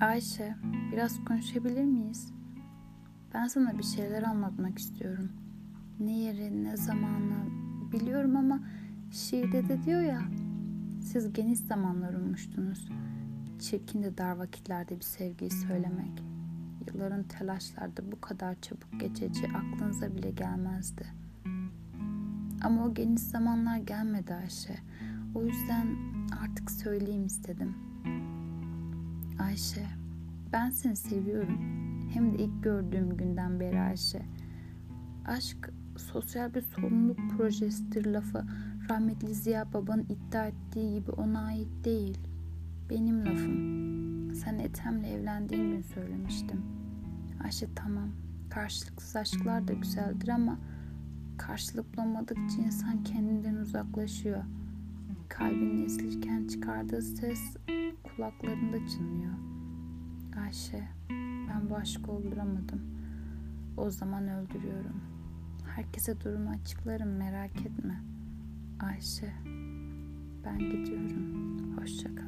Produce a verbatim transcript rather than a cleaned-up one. Ayşe, biraz konuşabilir miyiz? Ben sana bir şeyler anlatmak istiyorum. Ne yeri, ne zamanı biliyorum ama şiirde de diyor ya, siz geniş zamanlar ummuştunuz. Çirkin de dar vakitlerde bir sevgiyi söylemek. Yılların telaşlarda bu kadar çabuk geçici aklınıza bile gelmezdi. Ama o geniş zamanlar gelmedi Ayşe. O yüzden artık söyleyeyim istedim. Ayşe, ben seni seviyorum. Hem de ilk gördüğüm günden beri Ayşe. Aşk sosyal bir sorumluluk projesidir lafı rahmetli Ziya babanın iddia ettiği gibi ona ait değil. Benim lafım. Sen Ethem'le evlendiğin gün söylemiştim. Ayşe, tamam, karşılıksız aşklar da güzeldir ama karşılık bulamadıkça insan kendinden uzaklaşıyor. Kalbini ezilirken çıkardığı ses kulaklarında çınlıyor. Ayşe, ben bu aşkı olduramadım. O zaman öldürüyorum. Herkese durumu açıklarım, merak etme. Ayşe, ben gidiyorum. Hoşça kal.